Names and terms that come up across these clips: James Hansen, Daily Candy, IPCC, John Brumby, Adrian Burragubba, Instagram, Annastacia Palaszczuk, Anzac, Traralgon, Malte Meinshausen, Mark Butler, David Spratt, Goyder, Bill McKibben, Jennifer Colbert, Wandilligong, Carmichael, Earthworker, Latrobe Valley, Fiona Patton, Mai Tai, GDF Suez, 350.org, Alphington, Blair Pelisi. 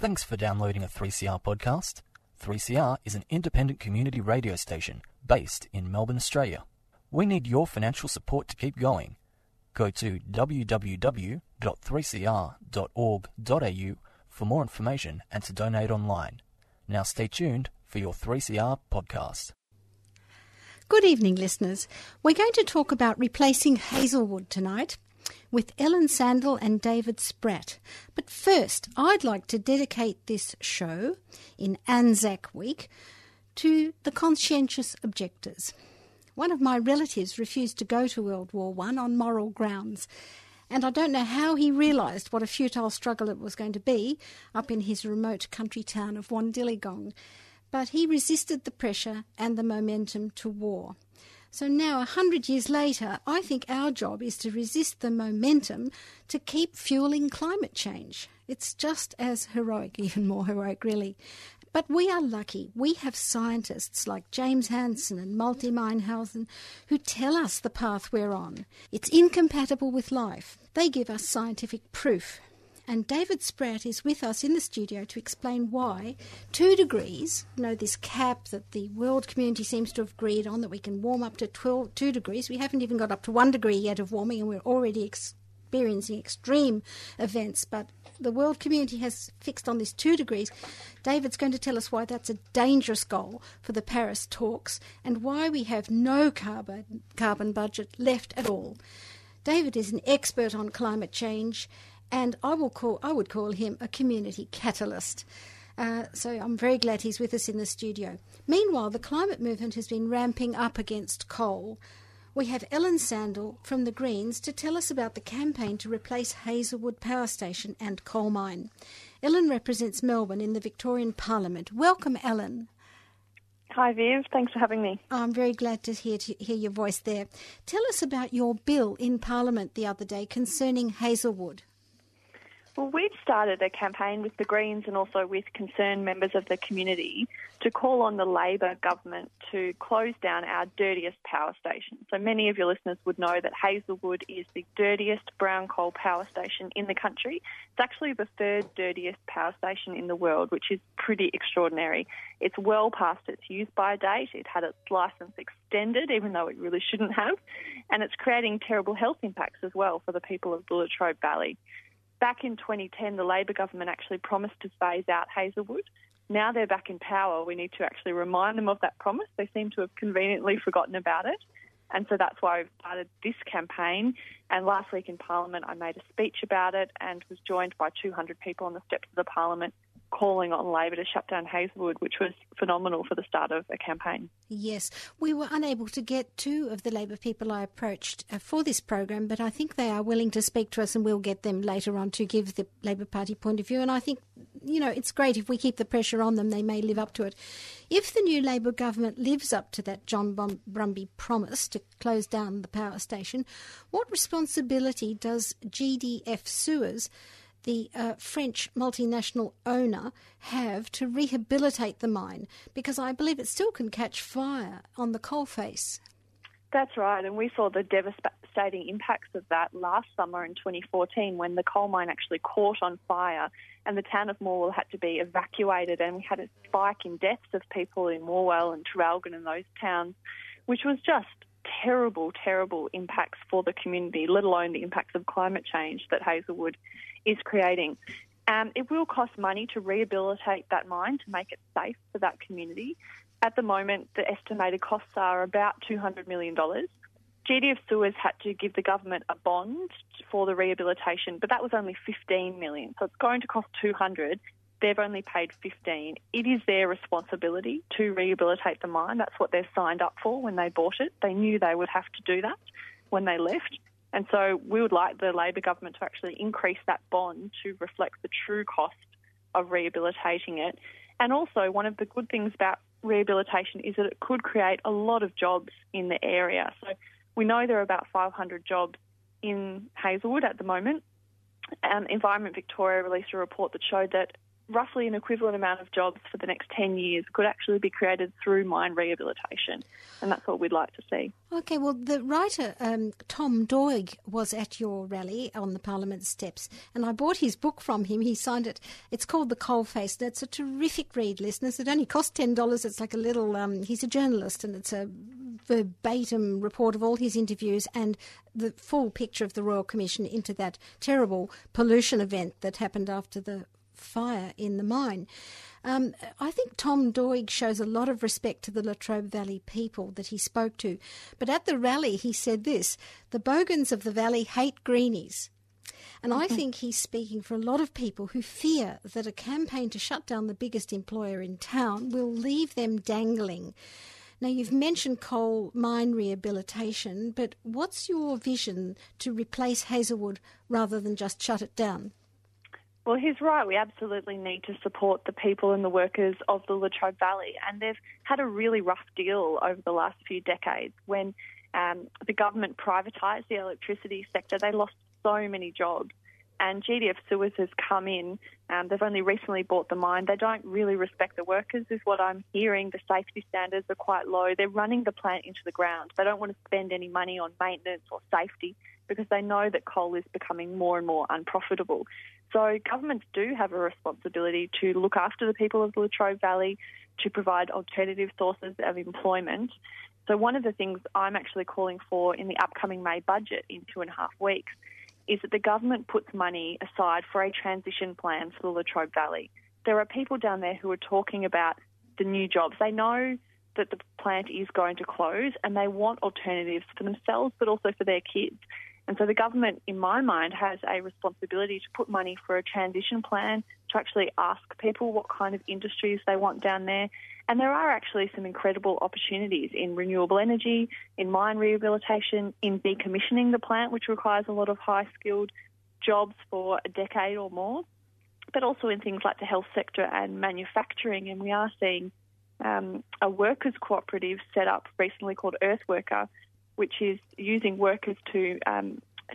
Thanks for downloading a 3CR podcast. 3CR is an independent community radio station based in Melbourne, Australia. We need your financial support to keep going. Go to www.3cr.org.au for more information and to donate online. Now stay tuned for your 3CR podcast. Good evening, listeners. We're going to talk about replacing Hazelwood tonight with Ellen Sandell and David Spratt. But first, I'd like to dedicate this show in Anzac Week to the conscientious objectors. One of my relatives refused to go to World War I on moral grounds, and I don't know how he realised what a futile struggle it was going to be up in his remote country town of Wandilligong. But he resisted the pressure and the momentum to war. So now, 100 years later, I think our job is to resist the momentum to keep fueling climate change. It's just as heroic, even more heroic, really. But we are lucky. We have scientists like James Hansen and Malte Meinshausen who tell us the path we're on. It's incompatible with life. They give us scientific proof. And David Spratt is with us in the studio to explain why 2 degrees, you know, this cap that the world community seems to have agreed on, that we can warm up to 2 degrees. We haven't even got up to 1 degree yet of warming, and we're already experiencing extreme events. But the world community has fixed on this 2 degrees. David's going to tell us why that's a dangerous goal for the Paris talks and why we have no carbon budget left at all. David is an expert on climate change, and I would call him a community catalyst. So I'm very glad he's with us in the studio. Meanwhile, the climate movement has been ramping up against coal. We have Ellen Sandell from the Greens to tell us about the campaign to replace Hazelwood Power Station and coal mine. Ellen represents Melbourne in the Victorian Parliament. Welcome, Ellen. Hi, Viv. Thanks for having me. I'm very glad to hear your voice there. Tell us about your bill in Parliament the other day concerning Hazelwood. Well, we've started a campaign with the Greens and also with concerned members of the community to call on the Labor government to close down our dirtiest power station. So many of your listeners would know that Hazelwood is the dirtiest brown coal power station in the country. It's actually the third dirtiest power station in the world, which is pretty extraordinary. It's well past its use-by date. It had its licence extended, even though it really shouldn't have. And it's creating terrible health impacts as well for the people of the Latrobe Valley. Back in 2010, the Labor government actually promised to phase out Hazelwood. Now they're back in power. We need to actually remind them of that promise. They seem to have conveniently forgotten about it. And so that's why we've started this campaign. And last week in Parliament, I made a speech about it and was joined by 200 people on the steps of the Parliament calling on Labor to shut down Hazelwood, which was phenomenal for the start of a campaign. Yes, we were unable to get 2 of the Labor people I approached for this program, but I think they are willing to speak to us, and we'll get them later on to give the Labor Party point of view. And I think, you know, it's great if we keep the pressure on them, they may live up to it. If the new Labor government lives up to that John Brumby promise to close down the power station, what responsibility does GDF Suez, the French multinational owner, have to rehabilitate the mine? Because I believe it still can catch fire on the coalface. That's right, and we saw the devastating impacts of that last summer in 2014 when the coal mine actually caught on fire and the town of Morwell had to be evacuated, and we had a spike in deaths of people in Morwell and Traralgon and those towns, which was just terrible impacts for the community, let alone the impacts of climate change that Hazelwood is creating. It will cost money to rehabilitate that mine to make it safe for that community. At the moment, the estimated costs are about $200 million. GDF Suez had to give the government a bond for the rehabilitation, but that was only $15 million. So it's going to cost $200. They've only paid $15. It is their responsibility to rehabilitate the mine. That's what they've signed up for when they bought it. They knew they would have to do that when they left. And so we would like the Labor government to actually increase that bond to reflect the true cost of rehabilitating it. And also, one of the good things about rehabilitation is that it could create a lot of jobs in the area. So we know there are about 500 jobs in Hazelwood at the moment. Environment Victoria released a report that showed that roughly an equivalent amount of jobs for the next 10 years could actually be created through mine rehabilitation, and that's what we'd like to see. OK, well, the writer Tom Doig was at your rally on the Parliament steps, and I bought his book from him. He signed it. It's called The Coalface. That's a terrific read, listeners. It only costs $10. It's like a little... he's a journalist, and it's a verbatim report of all his interviews and the full picture of the Royal Commission into that terrible pollution event that happened after the fire in the mine. I think Tom Doig shows a lot of respect to the Latrobe Valley people that he spoke to. But at the rally, he said this: the bogans of the valley hate greenies. And I think he's speaking for a lot of people who fear that a campaign to shut down the biggest employer in town will leave them dangling. Now, you've mentioned coal mine rehabilitation, but what's your vision to replace Hazelwood rather than just shut it down? Well, he's right. We absolutely need to support the people and the workers of the Latrobe Valley. And they've had a really rough deal over the last few decades. When the government privatised the electricity sector, they lost so many jobs. And GDF Suez has come in. They've only recently bought the mine. They don't really respect the workers, is what I'm hearing. The safety standards are quite low. They're running the plant into the ground. They don't want to spend any money on maintenance or safety because they know that coal is becoming more and more unprofitable. So governments do have a responsibility to look after the people of the Latrobe Valley, to provide alternative sources of employment. So one of the things I'm actually calling for in the upcoming May budget in 2.5 weeks is that the government puts money aside for a transition plan for the Latrobe Valley. There are people down there who are talking about the new jobs. They know that the plant is going to close and they want alternatives for themselves but also for their kids. And so the government, in my mind, has a responsibility to put money for a transition plan, to actually ask people what kind of industries they want down there. And there are actually some incredible opportunities in renewable energy, in mine rehabilitation, in decommissioning the plant, which requires a lot of high-skilled jobs for a decade or more, but also in things like the health sector and manufacturing. And we are seeing a workers' cooperative set up recently called Earthworker, which is using workers to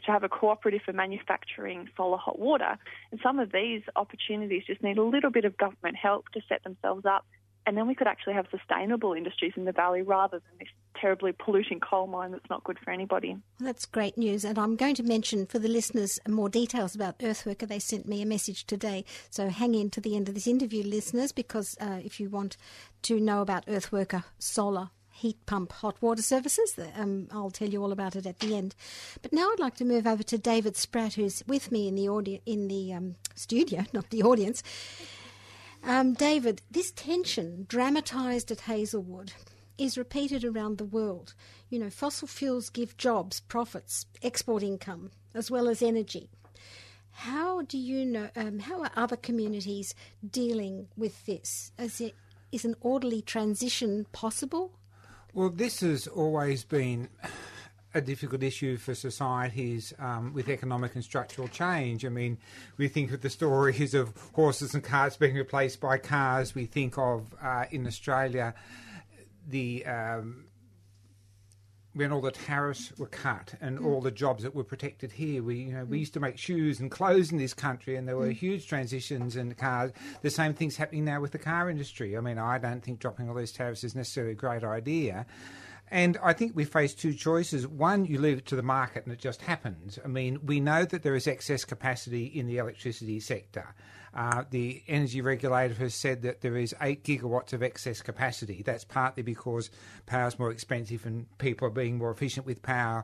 have a cooperative for manufacturing solar hot water. And some of these opportunities just need a little bit of government help to set themselves up. And then we could actually have sustainable industries in the valley rather than this terribly polluting coal mine that's not good for anybody. Well, that's great news. And I'm going to mention for the listeners more details about Earthworker. They sent me a message today. So hang in to the end of this interview, listeners, because if you want to know about Earthworker solar heat pump hot water services. I'll tell you all about it at the end. But now I'd like to move over to David Spratt, who's with me in the studio, not the audience. David, this tension dramatised at Hazelwood is repeated around the world. You know, fossil fuels give jobs, profits, export income, as well as energy. How are other communities dealing with this? Is an orderly transition possible? Well, this has always been a difficult issue for societies with economic and structural change. I mean, we think of the stories of horses and carts being replaced by cars. We think of, in Australia, when all the tariffs were cut and all the jobs that were protected here. We used to make shoes and clothes in this country, and there were huge transitions in cars. The same thing's happening now with the car industry. I mean, I don't think dropping all these tariffs is necessarily a great idea. And I think we face two choices. One, you leave it to the market and it just happens. I mean, we know that there is excess capacity in the electricity sector. The energy regulator has said that there is 8 gigawatts of excess capacity. That's partly because power's more expensive and people are being more efficient with power.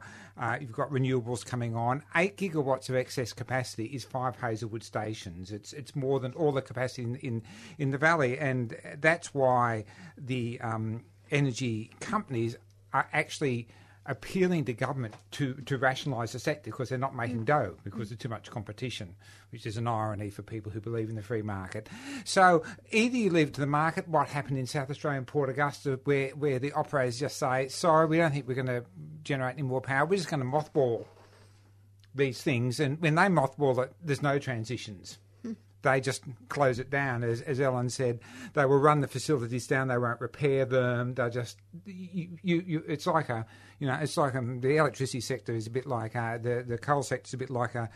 You've got renewables coming on. 8 gigawatts of excess capacity is 5 Hazelwood stations. It's more than all the capacity in the valley. And that's why the energy companies are actually appealing to government to rationalise the sector because they're not making dough because there's too much competition, which is an irony for people who believe in the free market. So either you leave it to the market, what happened in South Australia and Port Augusta, where the operators just say, sorry, we don't think we're going to generate any more power, we're just going to mothball these things. And when they mothball it, there's no transitions. they just close it down. As Ellen said, they will run the facilities down. They won't repair them. They just it's like a, you know, it's like the electricity sector is a bit like the coal sector is a bit like a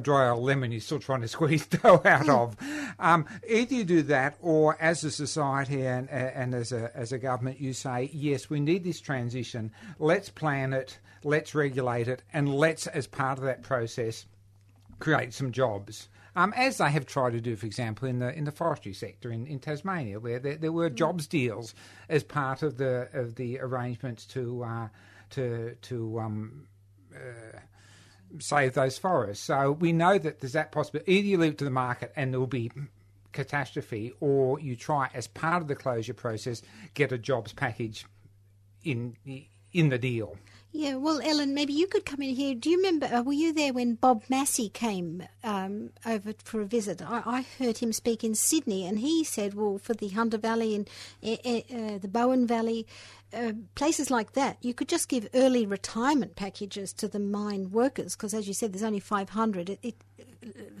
dry old lemon you're still trying to squeeze dough out of. Either you do that, or as a society and as a government, you say yes, we need this transition. Let's plan it. Let's regulate it, and let's, as part of that process, create some jobs. As they have tried to do, for example, in the forestry sector in Tasmania, where there were jobs deals as part of the arrangements to save those forests. So we know that there's that possibility. Either you leave it to the market and there will be catastrophe, or you try, as part of the closure process, get a jobs package in the deal. Yeah, well, Ellen, maybe you could come in here. Do you remember, were you there when Bob Massey came over for a visit? I heard him speak in Sydney, and he said, well, for the Hunter Valley and the Bowen Valley, places like that, you could just give early retirement packages to the mine workers because, as you said, there's only 500.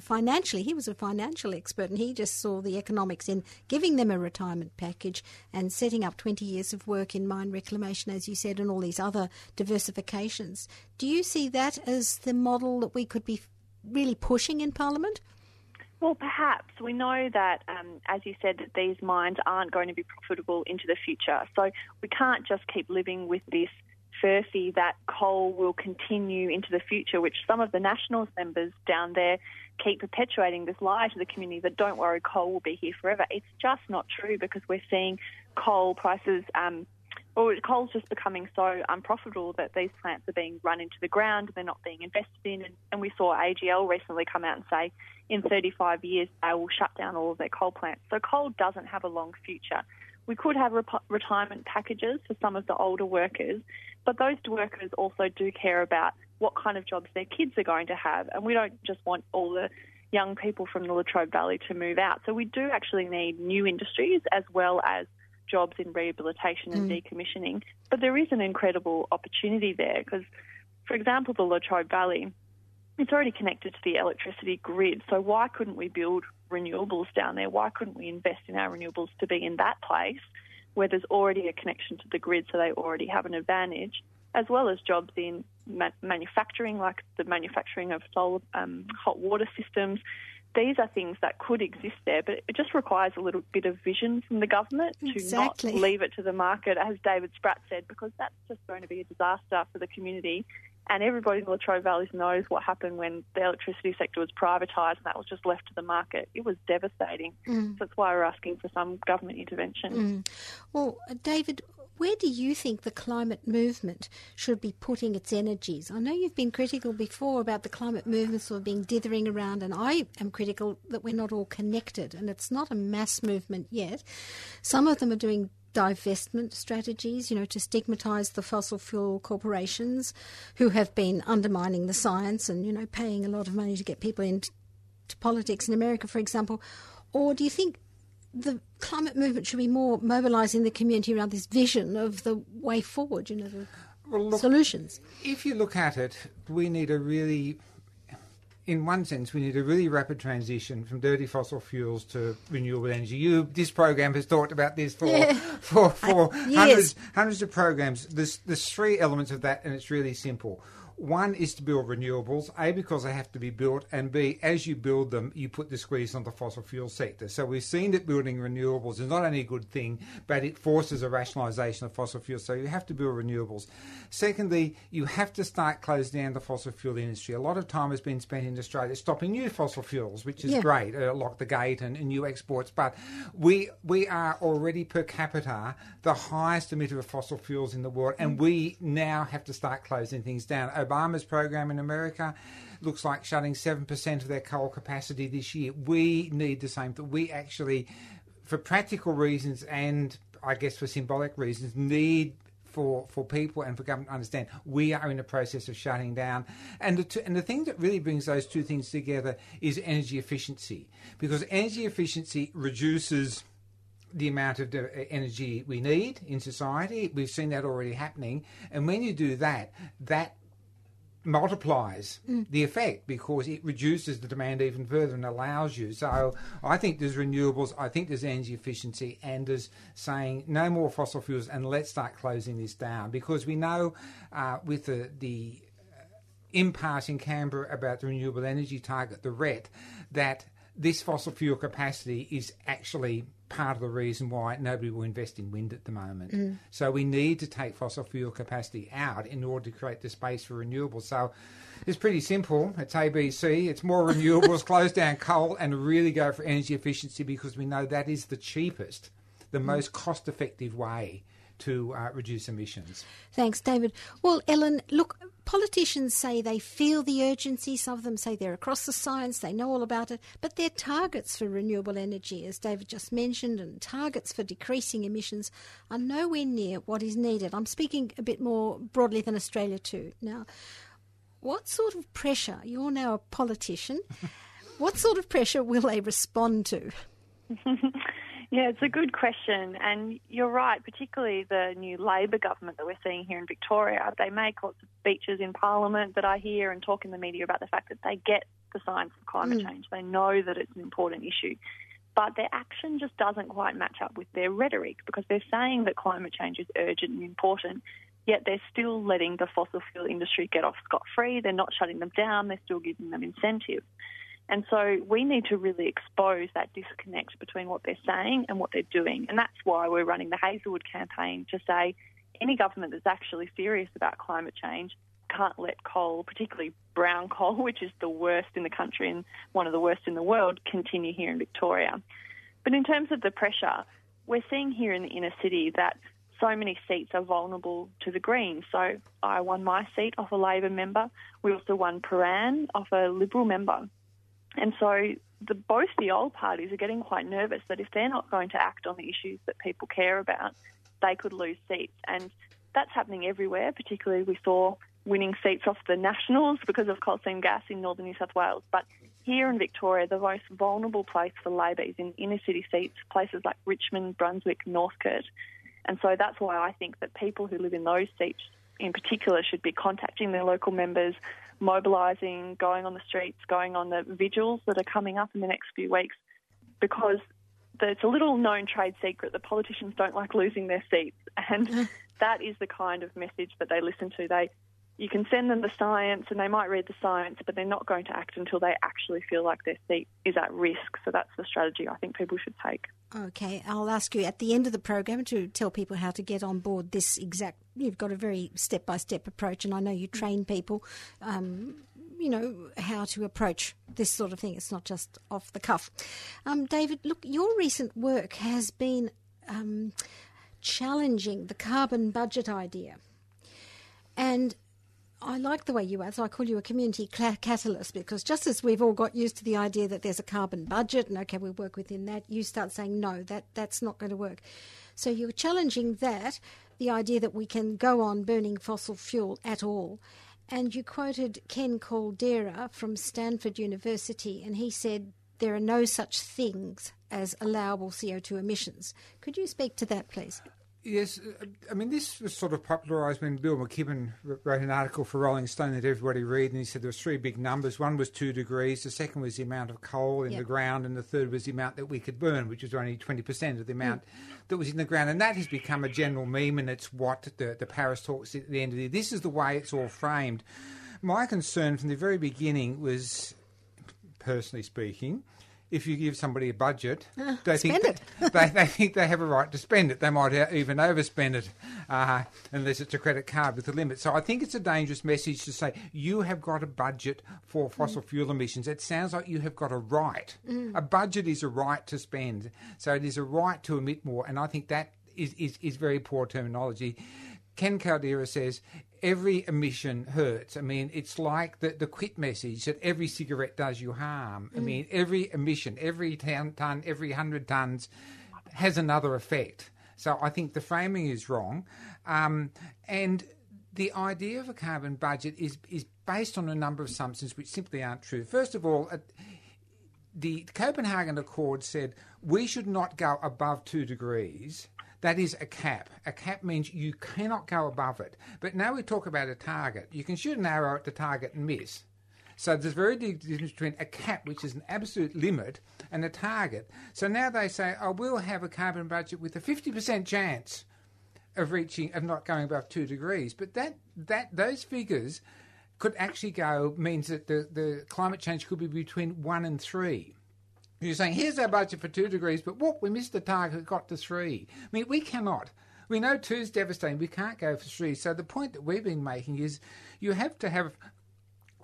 Financially, he was a financial expert, and he just saw the economics in giving them a retirement package and setting up 20 years of work in mine reclamation, as you said, and all these other diversifications. Do you see that as the model that we could be really pushing in Parliament? Well, perhaps. We know that, as you said, that these mines aren't going to be profitable into the future. So we can't just keep living with this furphy that coal will continue into the future, which some of the Nationals members down there keep perpetuating this lie to the community that, don't worry, coal will be here forever. It's just not true, because we're seeing coal prices, coal's just becoming so unprofitable that these plants are being run into the ground, they're not being invested in, and we saw AGL recently come out and say in 35 years they will shut down all of their coal plants. So coal doesn't have a long future. We could have retirement packages for some of the older workers, but those workers also do care about what kind of jobs their kids are going to have, and we don't just want all the young people from the Latrobe Valley to move out. So we do actually need new industries as well as jobs in rehabilitation and decommissioning. But there is an incredible opportunity there because, for example, the Latrobe Valley, it's already connected to the electricity grid. So why couldn't we build renewables down there? Why couldn't we invest in our renewables to be in that place where there's already a connection to the grid, so they already have an advantage, as well as jobs in manufacturing, like the manufacturing of solar hot water systems. These are things that could exist there, but it just requires a little bit of vision from the government to not leave it to the market, as David Spratt said, because that's just going to be a disaster for the community. And everybody in the Latrobe Valley knows what happened when the electricity sector was privatised and that was just left to the market. It was devastating. So that's why we're asking for some government intervention. Well, David, where do you think the climate movement should be putting its energies? I know you've been critical before about the climate movement sort of being dithering around, and I am critical that we're not all connected, and it's not a mass movement yet. Some of them are doing divestment strategies, you know, to stigmatise the fossil fuel corporations who have been undermining the science and, you know, paying a lot of money to get people into politics in America, for example. Or do you think the climate movement should be more mobilising the community around this vision of the way forward, you know, solutions? If you look at it, we need in one sense, we need a really rapid transition from dirty fossil fuels to renewable energy. This program has talked about this for hundreds of programs. There's three elements of that, and it's really simple. One is to build renewables, A, because they have to be built, and B, as you build them, you put the squeeze on the fossil fuel sector. So we've seen that building renewables is not only a good thing, but it forces a rationalisation of fossil fuels. So you have to build renewables. Secondly, you have to start closing down the fossil fuel industry. A lot of time has been spent in Australia stopping new fossil fuels, which is great, lock the gate and new exports. But we are already per capita the highest emitter of fossil fuels in the world, and we now have to start closing things down. Obama's program in America looks like shutting 7% of their coal capacity this year. We need the same thing. We actually, for practical reasons and I guess for symbolic reasons, need for people and for government to understand we are in the process of shutting down. And the thing that really brings those two things together is energy efficiency, because energy efficiency reduces the amount of energy we need in society. We've seen that already happening. And when you do that, that multiplies the effect because it reduces the demand even further and allows you. So I think there's renewables, I think there's energy efficiency, and there's saying no more fossil fuels and let's start closing this down, because we know with the impasse in Canberra about the renewable energy target, the RET, that this fossil fuel capacity is actually part of the reason why nobody will invest in wind at the moment. So we need to take fossil fuel capacity out in order to create the space for renewables. So it's pretty simple. It's ABC. It's more renewables, close down coal, and really go for energy efficiency, because we know that is the cheapest, the most cost-effective way to reduce emissions. Thanks, David. Well, Ellen, look, politicians say they feel the urgency. Some of them say they're across the science, they know all about it, but their targets for renewable energy, as David just mentioned, and targets for decreasing emissions are nowhere near what is needed. I'm speaking a bit more broadly than Australia too. Now, what sort of pressure, you're now a politician, what sort of pressure will they respond to? Yeah, it's a good question, and you're right, particularly the new Labor government that we're seeing here in Victoria. They make lots of speeches in Parliament that I hear and talk in the media about the fact that they get the science of climate change. They know that it's an important issue, but their action just doesn't quite match up with their rhetoric, because they're saying that climate change is urgent and important, yet they're still letting the fossil fuel industry get off scot-free. They're not shutting them down. They're still giving them incentives. And so we need to really expose that disconnect between what they're saying and what they're doing. And that's why we're running the Hazelwood campaign to say any government that's actually serious about climate change can't let coal, particularly brown coal, which is the worst in the country and one of the worst in the world, continue here in Victoria. But in terms of the pressure, we're seeing here in the inner city that so many seats are vulnerable to the Greens. So I won my seat off a Labor member. We also won Paran off a Liberal member. And so both the old parties are getting quite nervous that if they're not going to act on the issues that people care about, they could lose seats. And that's happening everywhere. Particularly we saw winning seats off the Nationals because of coal seam gas in northern New South Wales. But here in Victoria, the most vulnerable place for Labor is in inner city seats, places like Richmond, Brunswick, Northcote. And so that's why I think that people who live in those seats in particular should be contacting their local members, mobilising, going on the streets, going on the vigils that are coming up in the next few weeks, because it's a little known trade secret that politicians don't like losing their seats, and that is the kind of message that they listen to. You can send them the science and they might read the science, but they're not going to act until they actually feel like their seat is at risk. So that's the strategy I think people should take. Okay, I'll ask you at the end of the program to tell people how to get on board this exact. You've got a very step-by-step approach, and I know you train people, you know, how to approach this sort of thing. It's not just off the cuff. David, look, your recent work has been challenging the carbon budget idea, and I like the way you are, so I call you a community catalyst, because just as we've all got used to the idea that there's a carbon budget and, okay, we work within that, you start saying, no, that's not going to work. So you're challenging that, the idea that we can go on burning fossil fuel at all. And you quoted Ken Caldeira from Stanford University, and he said there are no such things as allowable CO2 emissions. Could you speak to that, please? Yes, I mean, this was sort of popularised when Bill McKibben wrote an article for Rolling Stone that everybody read, and he said there was three big numbers. One was 2 degrees, the second was the amount of coal in the ground, and the third was the amount that we could burn, which was only 20% of the amount that was in the ground. And that has become a general meme, and it's what the Paris talks at the end of the year. This is the way it's all framed. My concern from the very beginning was, personally speaking, if you give somebody a budget, they think they have a right to spend it. They might even overspend it unless it's a credit card with a limit. So I think it's a dangerous message to say you have got a budget for fossil fuel emissions. It sounds like you have got a right. A budget is a right to spend. So it is a right to emit more. And I think that is very poor terminology. Ken Caldeira says every emission hurts. I mean, it's like the quit message that every cigarette does you harm. I mean, every emission, every 10 tonne, every 100 tonnes has another effect. So I think the framing is wrong. And the idea of a carbon budget is based on a number of assumptions which simply aren't true. First of all, the Copenhagen Accord said we should not go above 2 degrees. That is a cap. A cap means you cannot go above it. But now we talk about a target. You can shoot an arrow at the target and miss. So there's a very big difference between a cap, which is an absolute limit, and a target. So now they say, oh, we'll have a carbon budget with a 50% chance of reaching, of not going above 2 degrees. But those figures could actually go, means that the climate change could be between 1 and 3. You're saying, here's our budget for 2 degrees, but whoop, we missed the target, it got to 3. I mean, we cannot. We know 2's devastating. We can't go for 3. So the point that we've been making is you have to have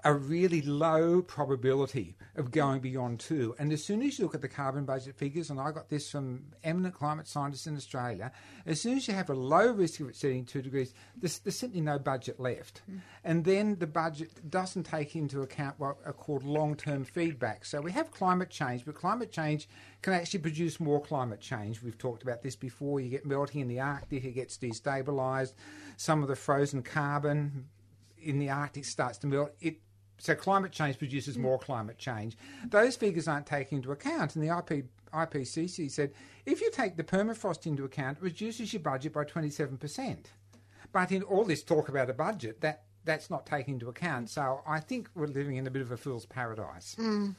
a really low probability of going beyond 2. And as soon as you look at the carbon budget figures, and I got this from eminent climate scientists in Australia, as soon as you have a low risk of exceeding 2 degrees, there's simply no budget left. Mm. And then the budget doesn't take into account what are called long-term feedback. So we have climate change, but climate change can actually produce more climate change. We've talked about this before. You get melting in the Arctic, it gets destabilised. Some of the frozen carbon in the Arctic starts to melt. So climate change produces more climate change. Those figures aren't taken into account. And the IPCC said, if you take the permafrost into account, it reduces your budget by 27%. But in all this talk about a budget, that's not taken into account. So I think we're living in a bit of a fool's paradise. Mm.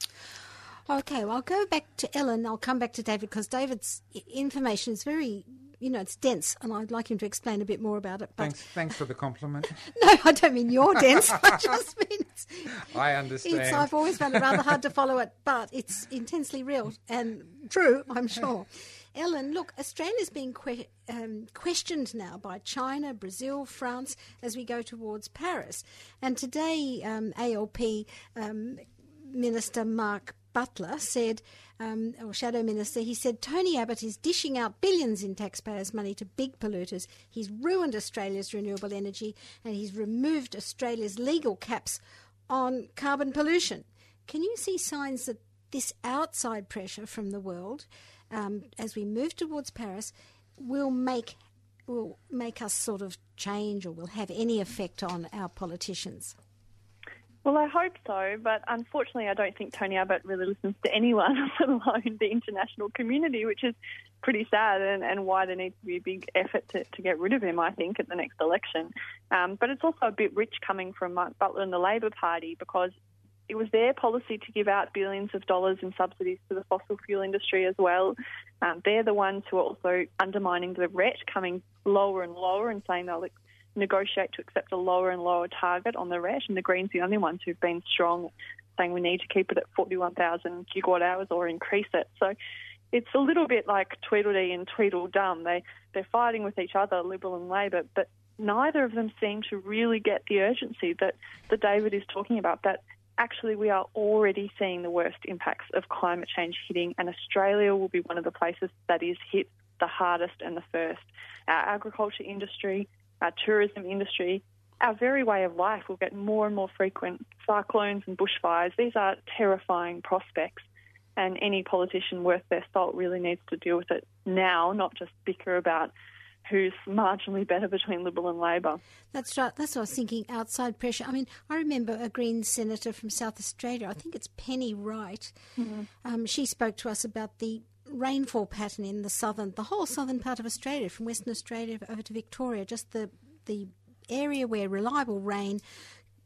Okay, well, I'll go back to Ellen. I'll come back to David because David's information is very, it's dense, and I'd like him to explain a bit more about it. But thanks for the compliment. No, I don't mean you're dense. I just mean I understand. I've always found it rather hard to follow it, but it's intensely real and true, I'm sure. Ellen, look, Australia's being questioned now by China, Brazil, France, as we go towards Paris. And today, ALP Minister Mark Butler said, or Shadow Minister, he said, Tony Abbott is dishing out billions in taxpayers' money to big polluters. He's ruined Australia's renewable energy and he's removed Australia's legal caps on carbon pollution. Can you see signs that this outside pressure from the world, as we move towards Paris, will make us sort of change or will have any effect on our politicians? Well, I hope so, but unfortunately I don't think Tony Abbott really listens to anyone, let alone the international community, which is pretty sad and why there needs to be a big effort to get rid of him, I think, at the next election. But it's also a bit rich coming from Mark Butler and the Labor Party because it was their policy to give out billions of dollars in subsidies to the fossil fuel industry as well. They're the ones who are also undermining the RET, coming lower and lower and saying they'll negotiate to accept a lower and lower target on the RET, and the Greens are the only ones who've been strong saying we need to keep it at 41,000 gigawatt hours or increase it. So it's a little bit like Tweedledee and Tweedledum. They're fighting with each other, Liberal and Labor, but neither of them seem to really get the urgency that David is talking about, that actually we are already seeing the worst impacts of climate change hitting, and Australia will be one of the places that is hit the hardest and the first. Our agriculture industry, our tourism industry, our very way of life will get more and more frequent. Cyclones and bushfires, these are terrifying prospects, and any politician worth their salt really needs to deal with it now, not just bicker about who's marginally better between Liberal and Labor. That's right. That's what I was thinking, outside pressure. I mean, I remember a Green senator from South Australia, I think it's Penny Wright, mm-hmm. She spoke to us about the rainfall pattern in the whole southern part of Australia, from Western Australia over to Victoria. Just the area where reliable rain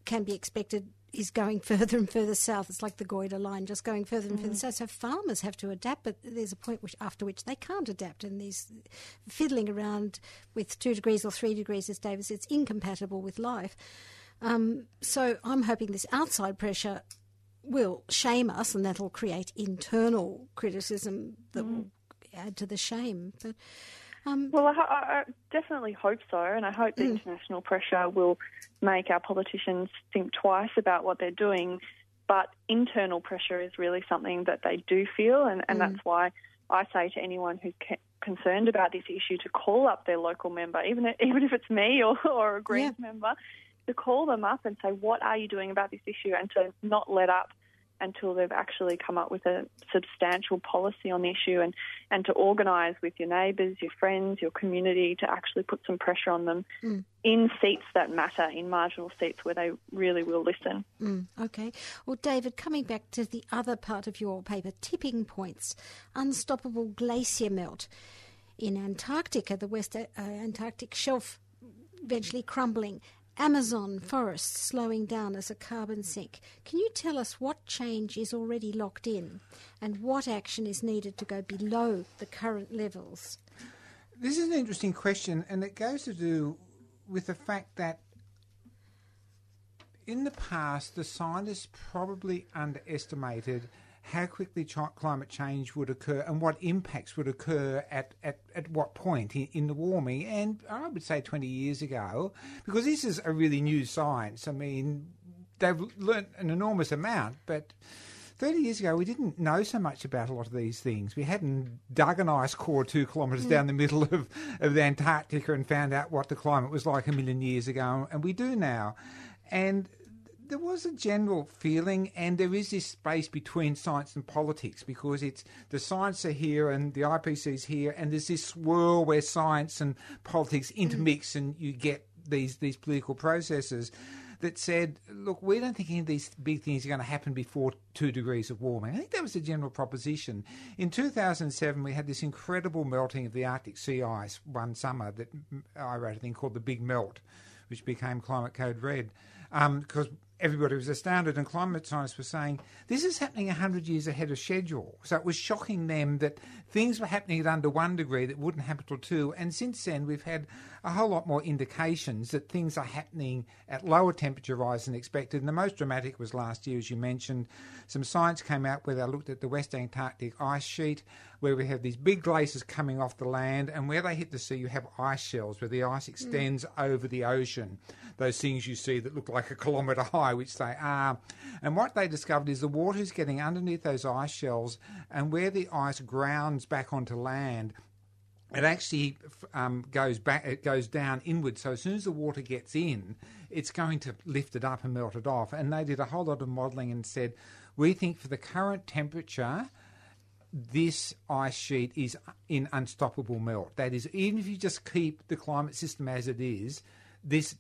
can be expected is going further and further south. It's like the Goyder line, just going further and further south. So farmers have to adapt, but there's a point after which they can't adapt. And these fiddling around with 2 degrees or 3 degrees, as David said, it's incompatible with life. So I'm hoping this outside pressure will shame us, and that'll create internal criticism that will add to the shame. But I definitely hope so, and I hope the international pressure will make our politicians think twice about what they're doing, but internal pressure is really something that they do feel, and that's why I say to anyone who's concerned about this issue to call up their local member, even if it's me or a Greens member, to call them up and say, what are you doing about this issue, and to not let up until they've actually come up with a substantial policy on the issue, and to organise with your neighbours, your friends, your community to actually put some pressure on them in seats that matter, in marginal seats where they really will listen. Okay. Well, David, coming back to the other part of your paper, tipping points, unstoppable glacier melt. in Antarctica, the West Antarctic shelf eventually crumbling, Amazon forests slowing down as a carbon sink. Can you tell us what change is already locked in and what action is needed to go below the current levels? This is an interesting question, and it goes to do with the fact that in the past the scientists probably underestimated how quickly climate change would occur and what impacts would occur at what point in the warming. And I would say 20 years ago, because this is a really new science. I mean, they've learnt an enormous amount, but 30 years ago we didn't know so much about a lot of these things. We hadn't dug an ice core 2 kilometres down the middle of the Antarctica and found out what the climate was like 1 million years ago, and we do now. And there was a general feeling, and there is this space between science and politics, because it's the science are here and the IPCC's here, and there's this swirl where science and politics intermix and you get these political processes that said, look, we don't think any of these big things are going to happen before 2 degrees of warming. I think that was the general proposition. In 2007, we had this incredible melting of the Arctic sea ice one summer that I wrote a thing called The Big Melt, which became Climate Code Red, because everybody was astounded, and climate scientists were saying, this is happening 100 years ahead of schedule. So it was shocking them that things were happening at under 1 degree that wouldn't happen till 2. And since then, we've had a whole lot more indications that things are happening at lower temperature rise than expected. And the most dramatic was last year, as you mentioned. Some science came out where they looked at the West Antarctic ice sheet, where we have these big glaciers coming off the land, and where they hit the sea, you have ice shelves where the ice extends over the ocean. Those things you see that look like a kilometre high, which they are. And what they discovered is the water is getting underneath those ice shelves, and where the ice grounds back onto land, it actually goes down inward. So as soon as the water gets in, it's going to lift it up and melt it off. And they did a whole lot of modelling and said, we think for the current temperature, this ice sheet is in unstoppable melt. That is, even if you just keep the climate system as it is, this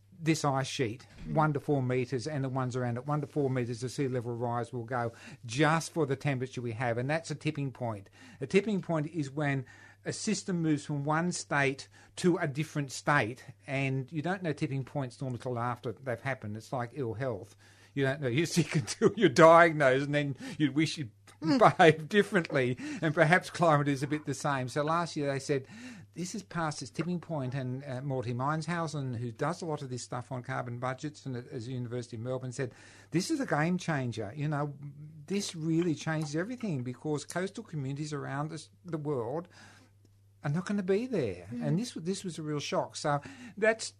ice sheet, 1 to 4 metres, and the ones around it, 1 to 4 metres of sea level rise will go just for the temperature we have. And that's a tipping point. A tipping point is when a system moves from one state to a different state, and you don't know tipping points normally until after they've happened. It's like ill health. You don't know you're sick until you're diagnosed, and then you wish you'd behave differently, and perhaps climate is a bit the same. So last year they said, this is past its tipping point, and Malte Meinshausen, who does a lot of this stuff on carbon budgets and at the University of Melbourne, said, this is a game changer. You know, this really changes everything, because coastal communities around the world are not going to be there. And this was a real shock. So that's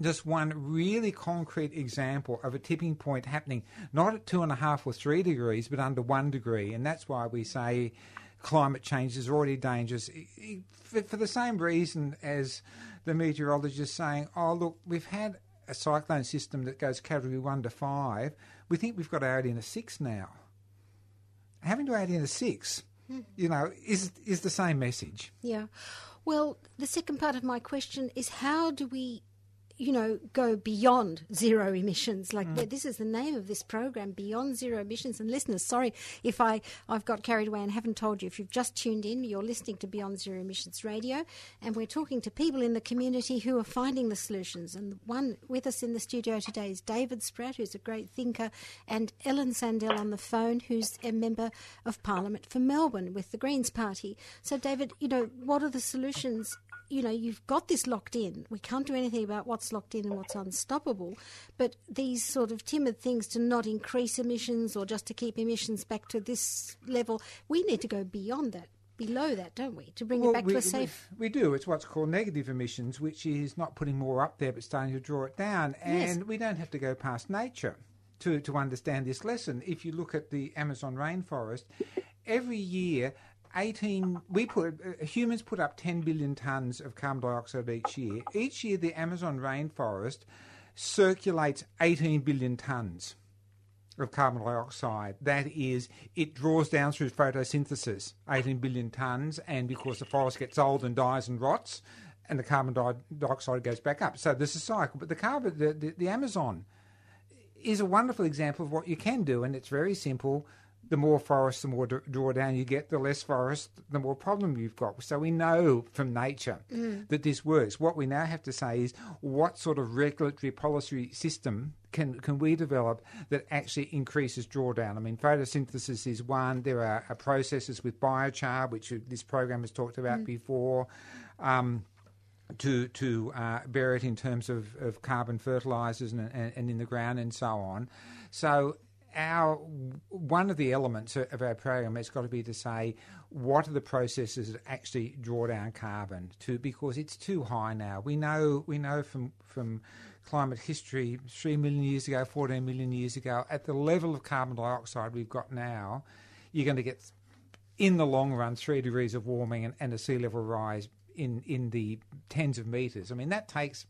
just one really concrete example of a tipping point happening, not at 2.5 or 3 degrees, but under 1 degree. And that's why we say climate change is already dangerous, for the same reason as the meteorologists saying, oh, look, we've had a cyclone system that goes category 1 to 5. We think we've got to add in a 6 now. Having to add in a 6, you know, is the same message. Yeah. Well, the second part of my question is, how do we, you know, go beyond zero emissions? Like, this is the name of this program, Beyond Zero Emissions. And listeners, sorry if I've got carried away and haven't told you. If you've just tuned in, you're listening to Beyond Zero Emissions Radio, and we're talking to people in the community who are finding the solutions. And one with us in the studio today is David Spratt, who's a great thinker, and Ellen Sandell on the phone, who's a Member of Parliament for Melbourne with the Greens Party. So, David, you know, what are the solutions? You know, you've got this locked in. We can't do anything about what's locked in and what's unstoppable. But these sort of timid things to not increase emissions or just to keep emissions back to this level, we need to go beyond that, below that, don't we, to bring it back to a safe... We do. It's what's called negative emissions, which is not putting more up there but starting to draw it down. And we don't have to go past nature to understand this lesson. If you look at the Amazon rainforest, every year... humans put up 10 billion tonnes of carbon dioxide each year. Each year the Amazon rainforest circulates 18 billion tonnes of carbon dioxide. That is, it draws down through photosynthesis 18 billion tonnes, and because the forest gets old and dies and rots, and the carbon dioxide goes back up. So there's a cycle. But the Amazon is a wonderful example of what you can do, and it's very simple. the more forest, the more drawdown you get, the less forest, the more problem you've got. So we know from nature that this works. What we now have to say is what sort of regulatory policy system can we develop that actually increases drawdown? I mean, photosynthesis is one. There are processes with biochar, which this program has talked about before, to bear it in terms of carbon fertilisers and in the ground and so on. So one of the elements of our program has got to be to say what are the processes that actually draw down carbon because it's too high now. We know from climate history 3 million years ago, 14 million years ago, at the level of carbon dioxide we've got now, you're going to get, in the long run, 3 degrees of warming and a sea level rise in the tens of metres. I mean, that takes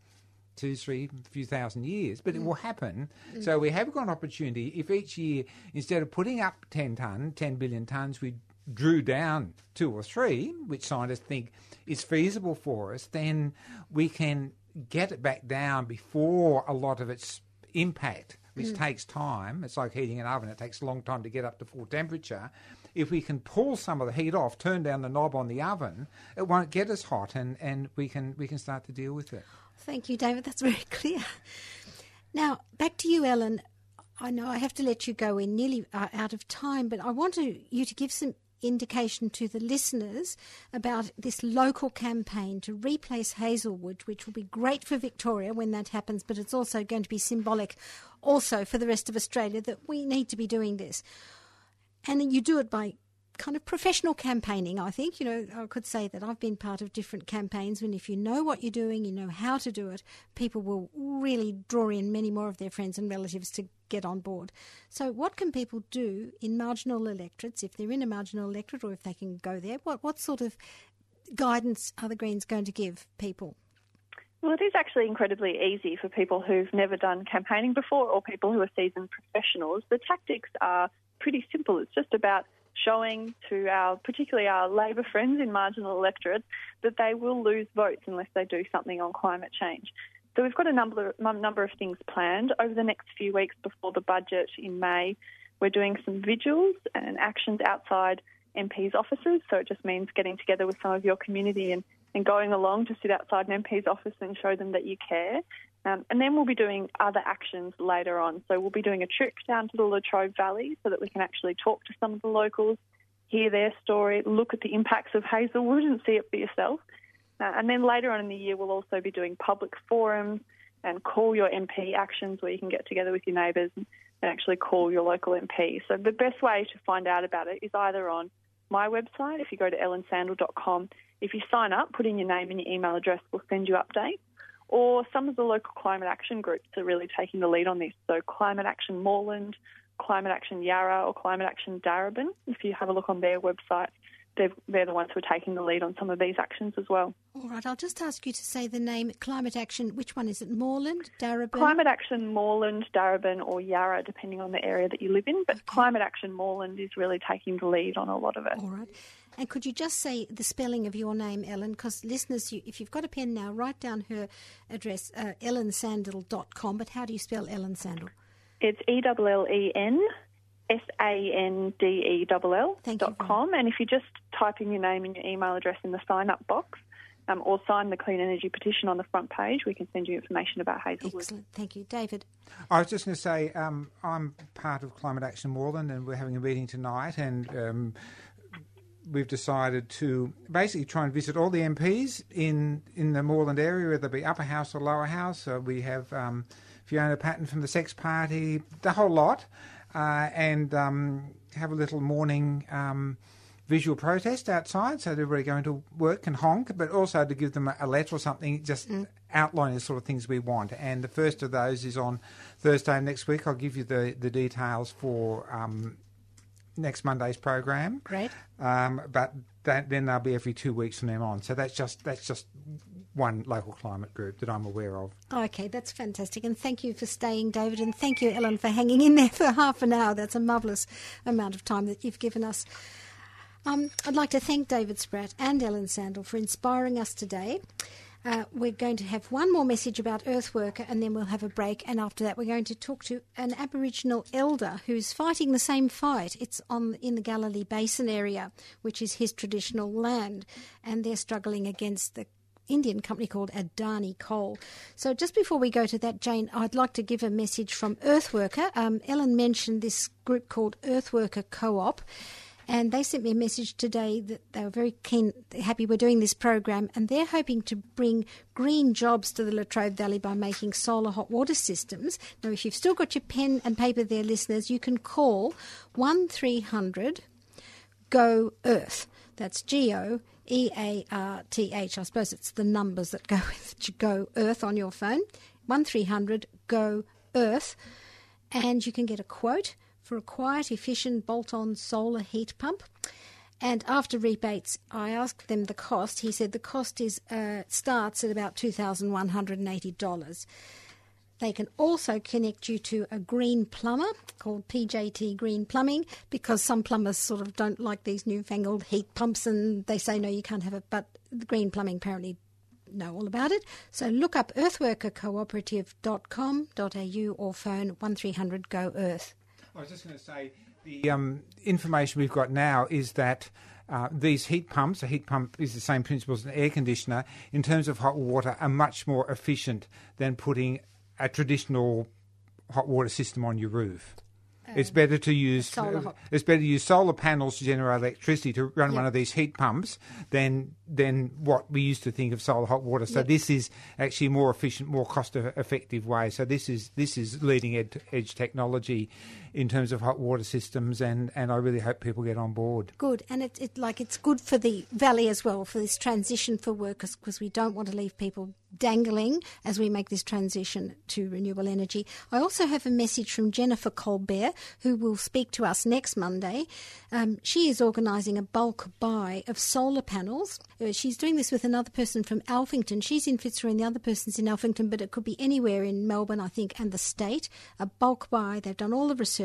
2, 3, a few thousand years, but it will happen. So we have got an opportunity. If each year, instead of putting up 10 billion tonnes, we drew down 2 or 3, which scientists think is feasible for us, then we can get it back down before a lot of its impact, which takes time. It's like heating an oven. It takes a long time to get up to full temperature. If we can pull some of the heat off, turn down the knob on the oven, it won't get as hot and we can start to deal with it. Thank you, David. That's very clear. Now, back to you, Ellen. I know I have to let you go. We're nearly out of time, but I want you to give some indication to the listeners about this local campaign to replace Hazelwood, which will be great for Victoria when that happens, but it's also going to be symbolic also for the rest of Australia that we need to be doing this. And you do it by kind of professional campaigning, I think. You know, I could say that I've been part of different campaigns, and if you know what you're doing, you know how to do it, people will really draw in many more of their friends and relatives to get on board. So what can people do in marginal electorates, if they're in a marginal electorate or if they can go there? What sort of guidance are the Greens going to give people? Well, it is actually incredibly easy for people who've never done campaigning before or people who are seasoned professionals. The tactics are pretty simple. It's just about showing to particularly our Labor friends in marginal electorates that they will lose votes unless they do something on climate change. So we've got a number of things planned. Over the next few weeks before the budget in May, we're doing some vigils and actions outside MPs' offices. So it just means getting together with some of your community and going along to sit outside an MP's office and show them that you care. And then we'll be doing other actions later on. So we'll be doing a trip down to the Latrobe Valley so that we can actually talk to some of the locals, hear their story, look at the impacts of Hazelwood and see it for yourself. And then later on in the year, we'll also be doing public forums and call your MP actions where you can get together with your neighbours and actually call your local MP. So the best way to find out about it is either on my website, if you go to ellensandell.com, if you sign up, put in your name and your email address, we'll send you updates. Or some of the local climate action groups are really taking the lead on this. So Climate Action Moreland, Climate Action Yarra or Climate Action Darebin. If you have a look on their website, they're the ones who are taking the lead on some of these actions as well. All right, I'll just ask you to say the name Climate Action. Which one is it? Moreland, Darebin? Climate Action Moreland, Darebin or Yarra, depending on the area that you live in. But okay. Climate Action Moreland is really taking the lead on a lot of it. All right. And could you just say the spelling of your name, Ellen? Because listeners, if you've got a pen now, write down her address, ellensandell.com. But how do you spell Ellen Sandell? It's ELLENSANDELL.com. And if you just type in your name and your email address in the sign-up box, or sign the Clean Energy Petition on the front page, we can send you information about Hazelwood. Excellent. Thank you. David? I was just going to say I'm part of Climate Action Moreland and we're having a meeting tonight and we've decided to basically try and visit all the MPs in the Moreland area, whether it be upper house or lower house. So we have Fiona Patton from the Sex Party, the whole lot, and have a little morning visual protest outside so that everybody going to work can honk, but also to give them a letter or something, just outlining the sort of things we want. And the first of those is on Thursday next week. I'll give you the details for next Monday's program. Great. But then they'll be every 2 weeks from then on. So that's just one local climate group that I'm aware of. Okay, that's fantastic. And thank you for staying, David, and thank you, Ellen, for hanging in there for half an hour. That's a marvellous amount of time that you've given us. I'd like to thank David Spratt and Ellen Sandell for inspiring us today. We're going to have one more message about Earthworker and then we'll have a break. And after that, we're going to talk to an Aboriginal elder who's fighting the same fight. It's in the Galilee Basin area, which is his traditional land. And they're struggling against the Indian company called Adani Coal. So just before we go to that, Jane, I'd like to give a message from Earthworker. Ellen mentioned this group called Earthworker Co-op, and they sent me a message today that they were very keen, happy we're doing this program, and they're hoping to bring green jobs to the Latrobe Valley by making solar hot water systems. Now, if you've still got your pen and paper there, listeners, you can call 1-300-GO-EARTH. That's G-O E-A-R-T-H. I suppose it's the numbers that go with Go Earth on your phone. 1-300-GO-EARTH. And you can get a quote for a quiet, efficient bolt-on solar heat pump. And after rebates, I asked them the cost. He said the cost is starts at about $2,180. They can also connect you to a green plumber called PJT Green Plumbing, because some plumbers sort of don't like these newfangled heat pumps and they say, no, you can't have it. But the green plumbing apparently know all about it. So look up earthworkercooperative.com.au or phone 1300-GO-EARTH. I was just going to say the information we've got now is that these heat pumps, a heat pump is the same principle as an air conditioner, in terms of hot water are much more efficient than putting a traditional hot water system on your roof. It's better to use solar panels to generate electricity to run one of these heat pumps than what we used to think of solar hot water. So this is actually a more efficient, more cost-effective way. So this is leading edge technology in terms of hot water systems, and I really hope people get on board. Good, and it's good for the valley as well, for this transition for workers, because we don't want to leave people dangling as we make this transition to renewable energy. I also have a message from Jennifer Colbert, who will speak to us next Monday. She is organising a bulk buy of solar panels. She's doing this with another person from Alphington. She's in Fitzroy and the other person's in Alphington, but it could be anywhere in Melbourne, I think, and the state. A bulk buy. They've done all the research.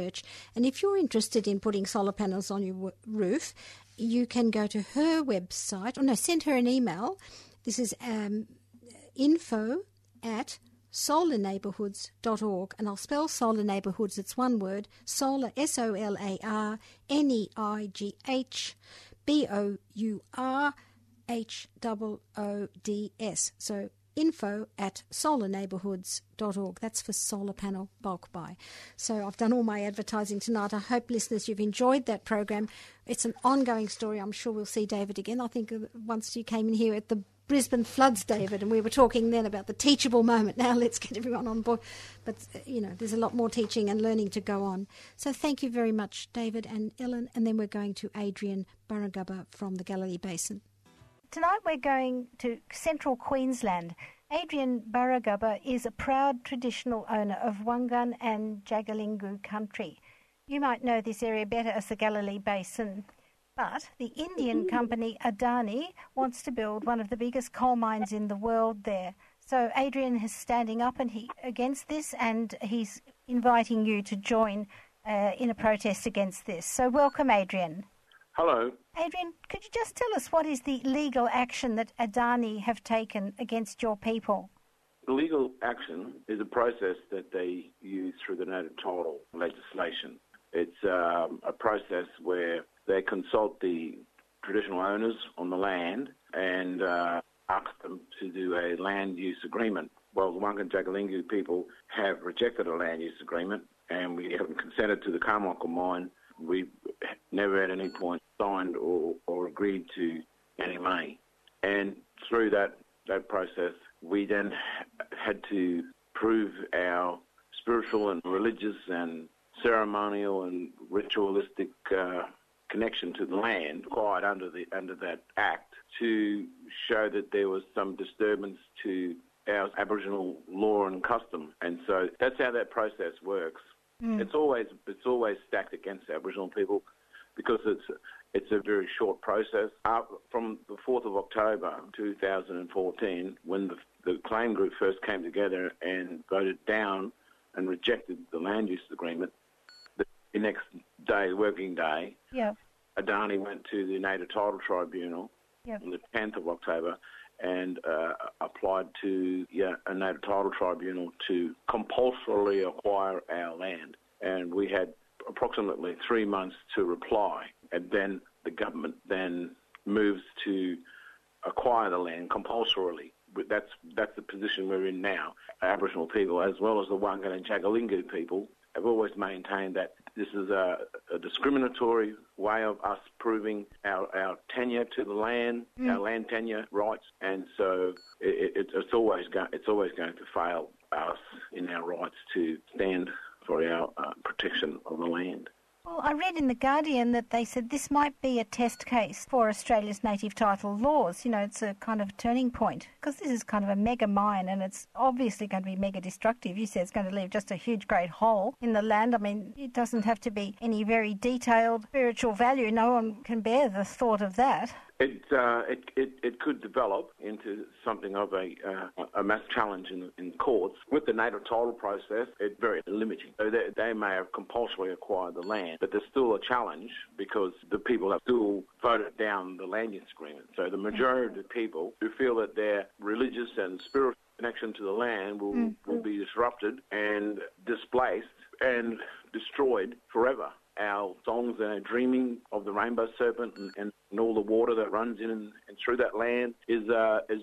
And if you're interested in putting solar panels on your roof, you can go to her website. Send her an email. This is... info@solarneighbourhoods.org, and I'll spell solar neighbourhoods, it's one word, solar, solarneighbourhoods. So info@solarneighbourhoods.org. That's for solar panel bulk buy. So I've done all my advertising tonight. I hope, listeners, you've enjoyed that program. It's an ongoing story. I'm sure we'll see David again. I think once you came in here at the Brisbane floods, David, and we were talking then about the teachable moment. Now let's get everyone on board. But, there's a lot more teaching and learning to go on. So thank you very much, David and Ellen. And then we're going to Adrian Burragubba from the Galilee Basin. Tonight we're going to central Queensland. Adrian Burragubba is a proud traditional owner of Wangan and Jagalingu country. You might know this area better as the Galilee Basin. But the Indian company Adani wants to build one of the biggest coal mines in the world there. So Adrian is standing up against this, and he's inviting you to join in a protest against this. So welcome, Adrian. Hello. Adrian, could you just tell us what is the legal action that Adani have taken against your people? The legal action is a process that they use through the native title legislation. It's a process where they consult the traditional owners on the land and ask them to do a land use agreement. Well, the Wangan and Jagalingu people have rejected a land use agreement, and we haven't consented to the Carmichael mine. We've never at any point signed or agreed to any money. And through that process, we then had to prove our spiritual and religious and ceremonial and ritualistic connection to the land required under that act to show that there was some disturbance to our Aboriginal law and custom, and so that's how that process works. Mm. It's always stacked against Aboriginal people because it's a very short process. From the 4th of October 2014, when the claim group first came together and voted down and rejected the land use agreement. The next day, working day, Adani went to the Native Title Tribunal on the 10th of October and applied to a native title tribunal to compulsorily acquire our land. And we had approximately 3 months to reply, and then the government then moves to acquire the land compulsorily. That's the position we're in now. Aboriginal people, as well as the Wangan and Jagalingu people, have always maintained that this is a discriminatory way of us proving our tenure to the land, our land tenure rights, and so it's always going to fail us in our rights to stand for our protection of the land. Well, I read in The Guardian that they said this might be a test case for Australia's native title laws. You know, it's a kind of turning point, because this is kind of a mega mine, and it's obviously going to be mega destructive. You said it's going to leave just a huge, great hole in the land. I mean, it doesn't have to be any very detailed spiritual value. No one can bear the thought of that. It could develop into something of a mass challenge in courts. With the native title process, it's very limiting. So they may have compulsorily acquired the land, but there's still a challenge because the people have still voted down the land use agreement. So the majority of people who feel that their religious and spiritual connection to the land will be disrupted and displaced and destroyed forever. Our songs and our dreaming of the rainbow serpent and all the water that runs in and through that land is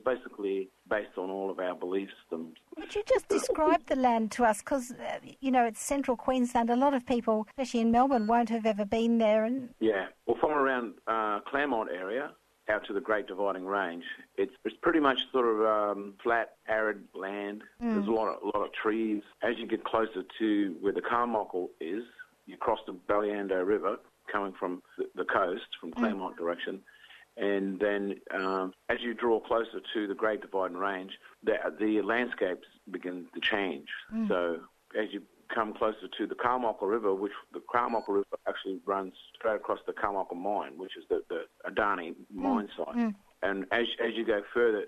basically based on all of our belief systems. Would you just describe the land to us? Because, you know, it's central Queensland. A lot of people, especially in Melbourne, won't have ever been there. Yeah. Well, from around Claremont area out to the Great Dividing Range, it's pretty much sort of flat, arid land. There's a lot of trees. As you get closer to where the Carmichael is, you cross the Ballyando River coming from the coast, from Claremont direction, and then as you draw closer to the Great Dividing Range, the landscapes begin to change. So as you come closer to the Carmichael River, which the Carmichael River actually runs straight across the Carmichael Mine, which is the Adani mine site. And as you go further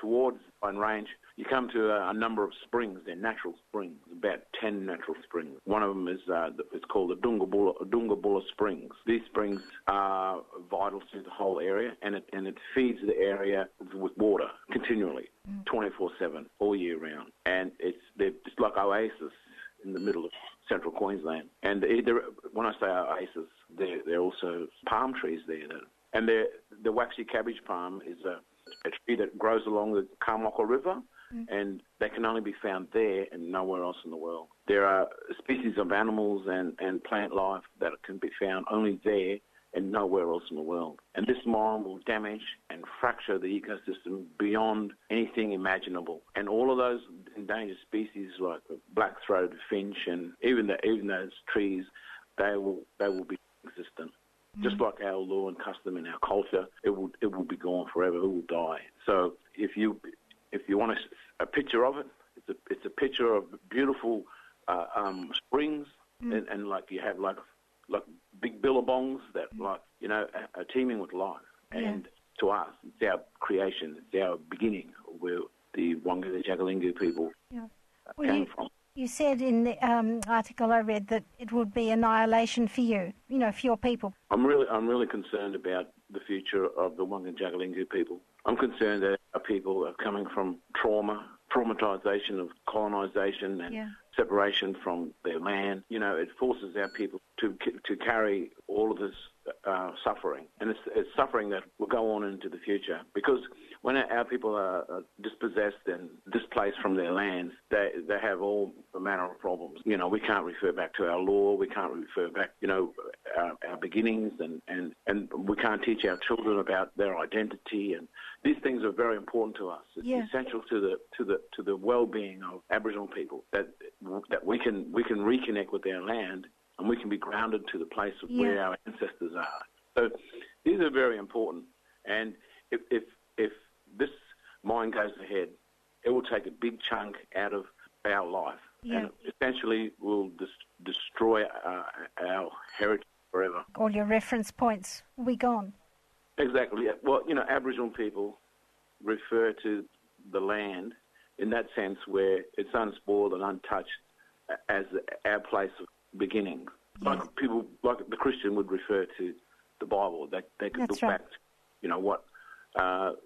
towards the Dividing Range, you come to a number of springs. They're natural springs, about 10 natural springs. One of them is it's called the Dungabulla Springs. These springs are vital to the whole area, and it feeds the area with water continually, 24/7, all year round. And it's like oasis in the middle of central Queensland. And when I say oasis, there are also palm trees there. And the waxy cabbage palm is a tree that grows along the Carmichael River. And they can only be found there and nowhere else in the world. There are species of animals and plant life that can be found only there and nowhere else in the world. And this mine will damage and fracture the ecosystem beyond anything imaginable. And all of those endangered species like the black-throated finch and even those trees, they will be non-existent. Just like our law and custom and our culture, it will be gone forever. It will die. So if you want a picture of it, it's a picture of beautiful springs and like you have like big billabongs that are teeming with life. And to us, it's our creation, it's our beginning where the Wangan and Jagalingu people came from. You said in the article I read that it would be annihilation for you, you know, for your people. I'm really concerned about the future of the Wangan and Jagalingu people. I'm concerned that our people are coming from traumatisation of colonisation and separation from their land. You know, it forces our people to carry all of this suffering. And it's suffering that will go on into the future, because when our people are dispossessed and displaced from their lands, they have all manner of problems. You know, we can't refer back to our law, we can't refer back, you know, our beginnings, and we can't teach our children about their identity. And these things are very important to us. It's essential to the well-being of Aboriginal people that we can reconnect with our land, and we can be grounded to the place of where our ancestors are. So these are very important. And if this mine goes ahead, it will take a big chunk out of our life, and it essentially will destroy our heritage forever. All your reference points will be gone. Exactly. Well, you know, Aboriginal people refer to the land in that sense where it's unspoiled and untouched as our place of beginning. Like people, like the Christian would refer to the Bible. They could look back, you know, what,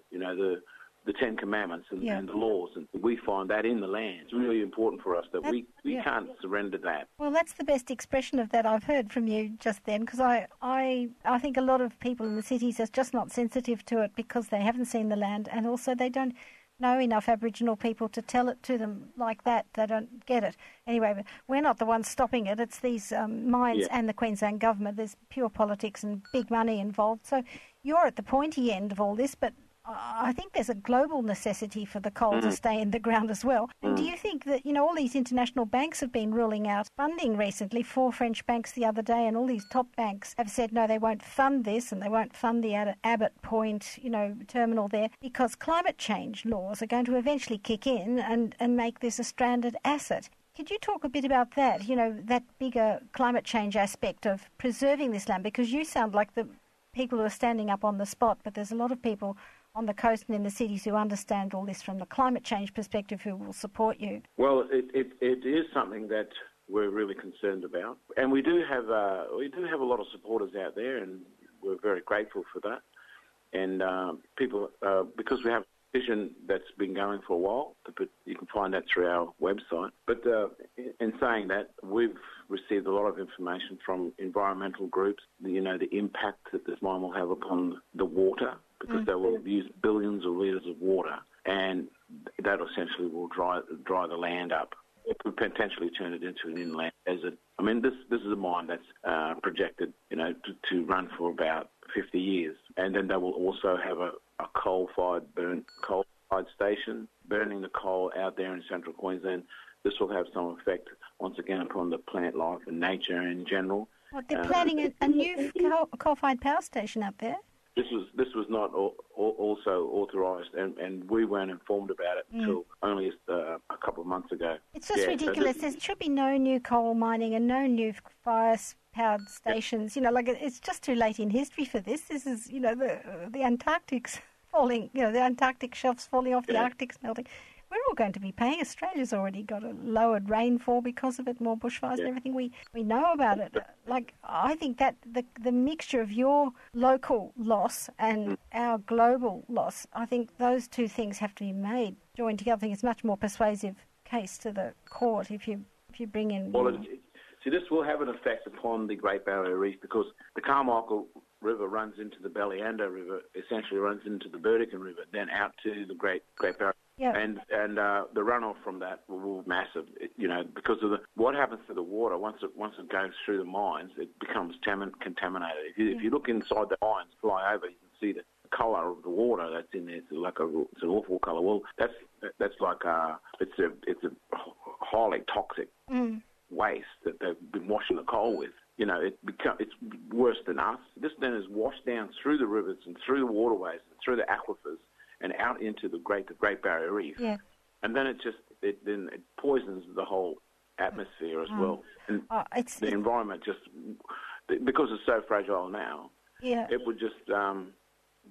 you know, the the Ten Commandments and the laws, and we find that in the land. It's really important for us that we can't surrender that. Well, that's the best expression of that I've heard from you just then, because I think a lot of people in the cities are just not sensitive to it because they haven't seen the land, and also they don't know enough Aboriginal people to tell it to them like that. They don't get it. Anyway, but we're not the ones stopping it. It's these mines and the Queensland government. There's pure politics and big money involved. So you're at the pointy end of all this, but I think there's a global necessity for the coal to stay in the ground as well. And do you think that, all these international banks have been ruling out funding recently? 4 French banks the other day, and all these top banks have said, no, they won't fund this and they won't fund the Abbott Point, terminal there, because climate change laws are going to eventually kick in and make this a stranded asset. Could you talk a bit about that, that bigger climate change aspect of preserving this land? Because you sound like the people who are standing up on the spot, but there's a lot of people on the coast and in the cities who understand all this from the climate change perspective who will support you? Well, it is something that we're really concerned about, and we do have a lot of supporters out there, and we're very grateful for that. And people, because we have a vision that's been going for a while, you can find that through our website. But in saying that, we've received a lot of information from environmental groups, the impact that this mine will have upon the water, because they will use billions of litres of water, and that essentially will dry the land up. It could potentially turn it into an inland desert. I mean, this is a mine that's projected, to run for about 50 years, and then they will also have a coal-fired station burning the coal out there in central Queensland. This will have some effect once again upon the plant life and nature in general. Well, they're planning a new coal-fired power station up there. This was not also authorised, and we weren't informed about it until only a couple of months ago. It's just ridiculous. There should be no new coal mining and no new fire-powered stations. It's just too late in history for this. This is, the Antarctic's falling, the Antarctic shelves falling off, the Arctic's melting. We're all going to be paying. Australia's already got a lowered rainfall because of it, more bushfires and everything. We know about it. I think that the mixture of your local loss and our global loss, I think those two things have to be joined together. I think it's a much more persuasive case to the court if you bring in... Well, this will have an effect upon the Great Barrier Reef, because the Carmichael River runs into the Balleando River, essentially runs into the Burdekin River, then out to the Great Barrier. Yep. And the runoff from that will be massive, because of what happens to the water once it goes through the mines, it becomes contaminated. If you look inside the mines, fly over, you can see the colour of the water that's in there. It's it's an awful colour. Well, that's like it's a highly toxic waste that they've been washing the coal with. It's worse than us. This then is washed down through the rivers and through the waterways and through the aquifers, and out into the Great Barrier Reef, and then it poisons the whole atmosphere as well. And the environment, just because it's so fragile now, it would just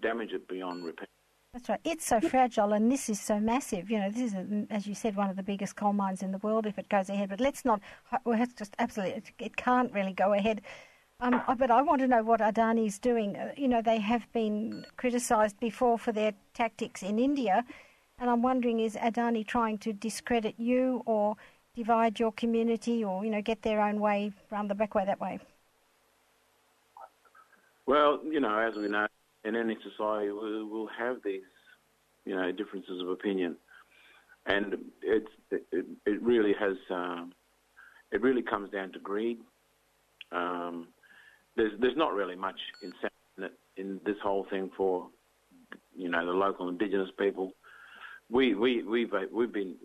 damage it beyond repair. That's right. It's so fragile, and this is so massive. This is, as you said, one of the biggest coal mines in the world if it goes ahead. But let's not. Well, it's just absolutely. It can't really go ahead. But I want to know what Adani's doing. They have been criticised before for their tactics in India, and I'm wondering, is Adani trying to discredit you or divide your community, or, get their own way, round the back way that way? Well, as we know, in any society we'll have these, differences of opinion, and it really comes down to greed. There's not really much incentive in this whole thing for, the local Indigenous people. We've been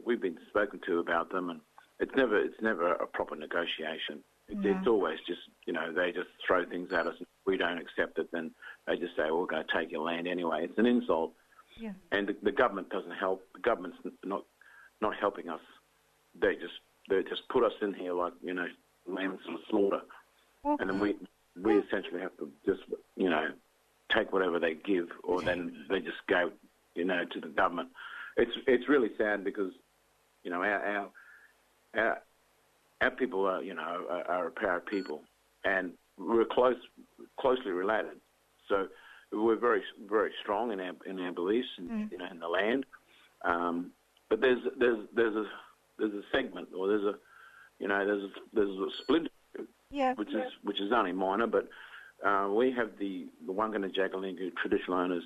spoken to about them, and it's never a proper negotiation. It's always just, they just throw things at us. If we don't accept it, then they just say, well, we're going to take your land anyway. It's an insult, and the government doesn't help. The government's not helping us. They just put us in here like lambs for slaughter. And then we essentially have to just, take whatever they give, or then they just go, to the government. It's really sad, because, our people are, are a power people, and we're closely related. So we're very, very strong in our beliefs and you know, in the land. But there's a segment, or there's a split, which is only minor. But we have the Wangan and Jagalingu traditional owners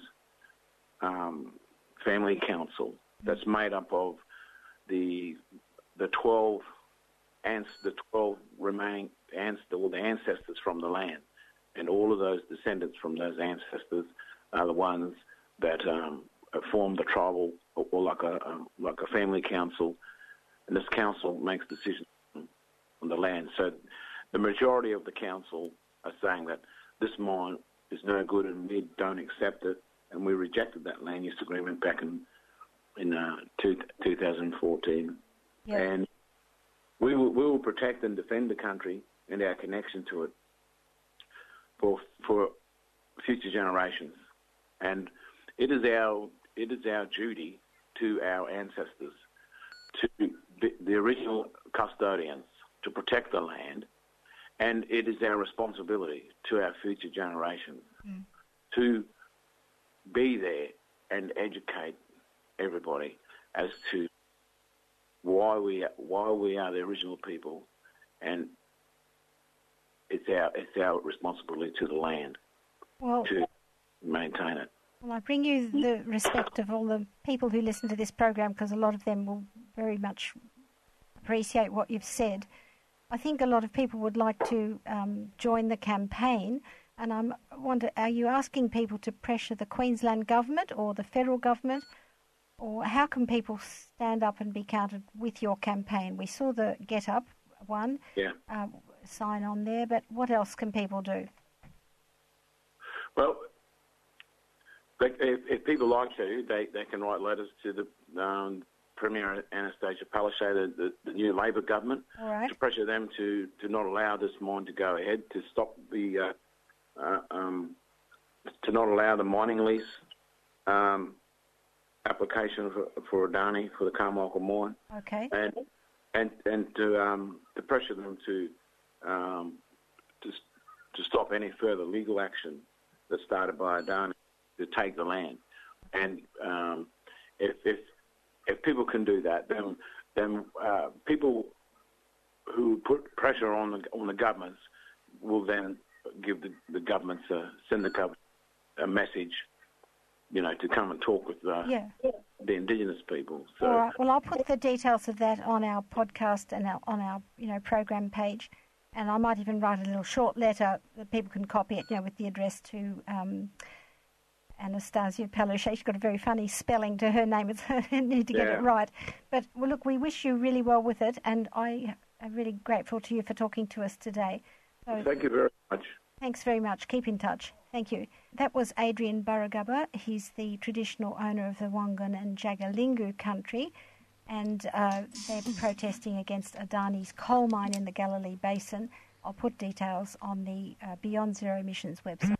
family council that's made up of the 12 remaining ancestors from the land, and all of those descendants from those ancestors are the ones that form the tribal, or like a family council, and this council makes decisions on the land. So the majority of the council are saying that this mine is no good and we don't accept it, and we rejected that land use agreement back in 2014. Yeah. And we will protect and defend the country and our connection to it for future generations. And it is our duty to our ancestors, to the original custodians, to protect the land, and it is our responsibility to our future generations to be there and educate everybody as to why we are the original people, and it's our responsibility to the land to maintain it. Well, I bring you the respect of all the people who listen to this program, because a lot of them will very much appreciate what you've said. I think a lot of people would like to join the campaign, and I wonder, are you asking people to pressure the Queensland government or the federal government, or how can people stand up and be counted with your campaign? We saw the Get Up one sign on there, but what else can people do? Well, if people like to, they can write letters to the Premier Annastacia Palaszczuk, the new Labor government, to pressure them to not allow this mine to go ahead, to stop the to not allow the mining lease application for Adani, for the Carmichael mine, and to pressure them to stop any further legal action that's started by Adani to take the land. And if people can do that, then people who put pressure on the governments will then give the governments send the government a message, you know, to come and talk with the Indigenous people. So, all right. Well, I'll put the details of that on our podcast and on our program page, and I might even write a little short letter that people can copy it, with the address to Annastacia Palaszczuk. She's got a very funny spelling to her name. It's I need to get it right. But, well, look, we wish you really well with it, and I am really grateful to you for talking to us today. So, thank you very much. Thanks very much. Keep in touch. Thank you. That was Adrian Burragubba. He's the traditional owner of the Wangan and Jagalingu country, and they're protesting against Adani's coal mine in the Galilee Basin. I'll put details on the Beyond Zero Emissions website.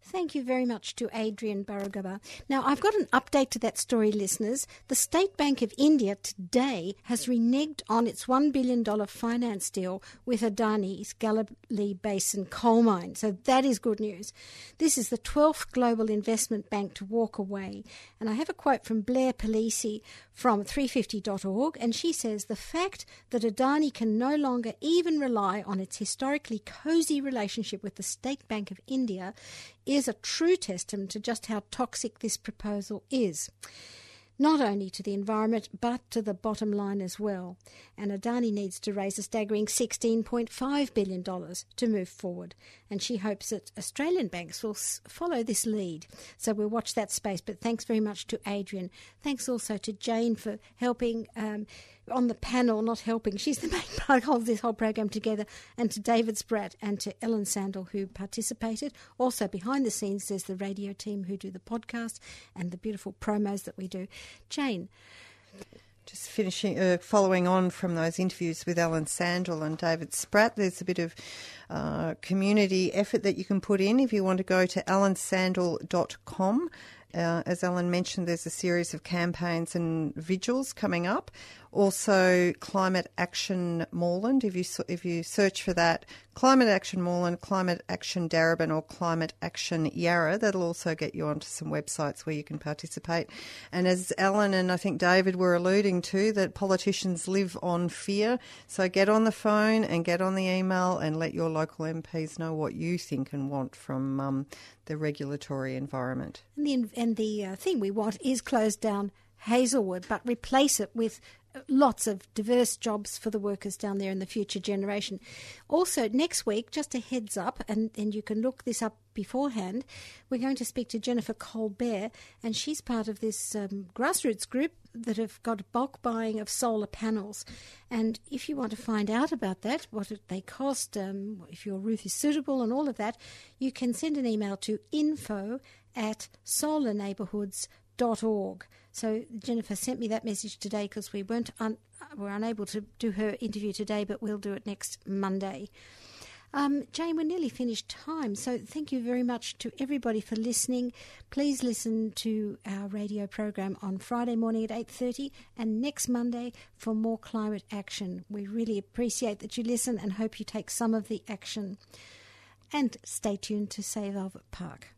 Thank you very much to Adrian Burragubba. Now, I've got an update to that story, listeners. The State Bank of India today has reneged on its $1 billion finance deal with Adani's Galilee Basin coal mine. So that is good news. This is the 12th global investment bank to walk away. And I have a quote from Blair Pelisi from 350.org, and she says, "The fact that Adani can no longer even rely on its historically cosy relationship with the State Bank of India is a true testament to just how toxic this proposal is, not only to the environment but to the bottom line as well. And Adani needs to raise a staggering $16.5 billion to move forward, and she hopes that Australian banks will follow this lead. So we'll watch that space, but thanks very much to Adrian. Thanks also to Jane for helping on the panel, not helping. She's the main part of this whole program together, and to David Spratt and to Ellen Sandell, who participated. Also behind the scenes there's the radio team who do the podcast and the beautiful promos that we do. Jane. Just finishing, following on from those interviews with Ellen Sandell and David Spratt, there's a bit of community effort that you can put in if you want to go to ellensandell.com As Ellen mentioned, there's a series of campaigns and vigils coming up. Also, Climate Action Moreland, if you search for that, Climate Action Moreland, Climate Action Darebin or Climate Action Yarra, that'll also get you onto some websites where you can participate. And as Ellen and I think David were alluding to, that politicians live on fear, so get on the phone and get on the email and let your local MPs know what you think and want from the regulatory environment. And the thing we want is close down Hazelwood, but replace it with lots of diverse jobs for the workers down there in the future generation. Also, next week, just a heads up, and you can look this up beforehand, we're going to speak to Jennifer Colbert, and she's part of this grassroots group that have got bulk buying of solar panels. And if you want to find out about that, what they cost, if your roof is suitable and all of that, you can send an email to info@solarneighbourhoods.org. So Jennifer sent me that message today because we were unable to do her interview today, but we'll do it next Monday. Jane, we're nearly finished time, so thank you very much to everybody for listening. Please listen to our radio program on Friday morning at 8:30 and next Monday for more climate action. We really appreciate that you listen and hope you take some of the action. And stay tuned to Save Albert Park.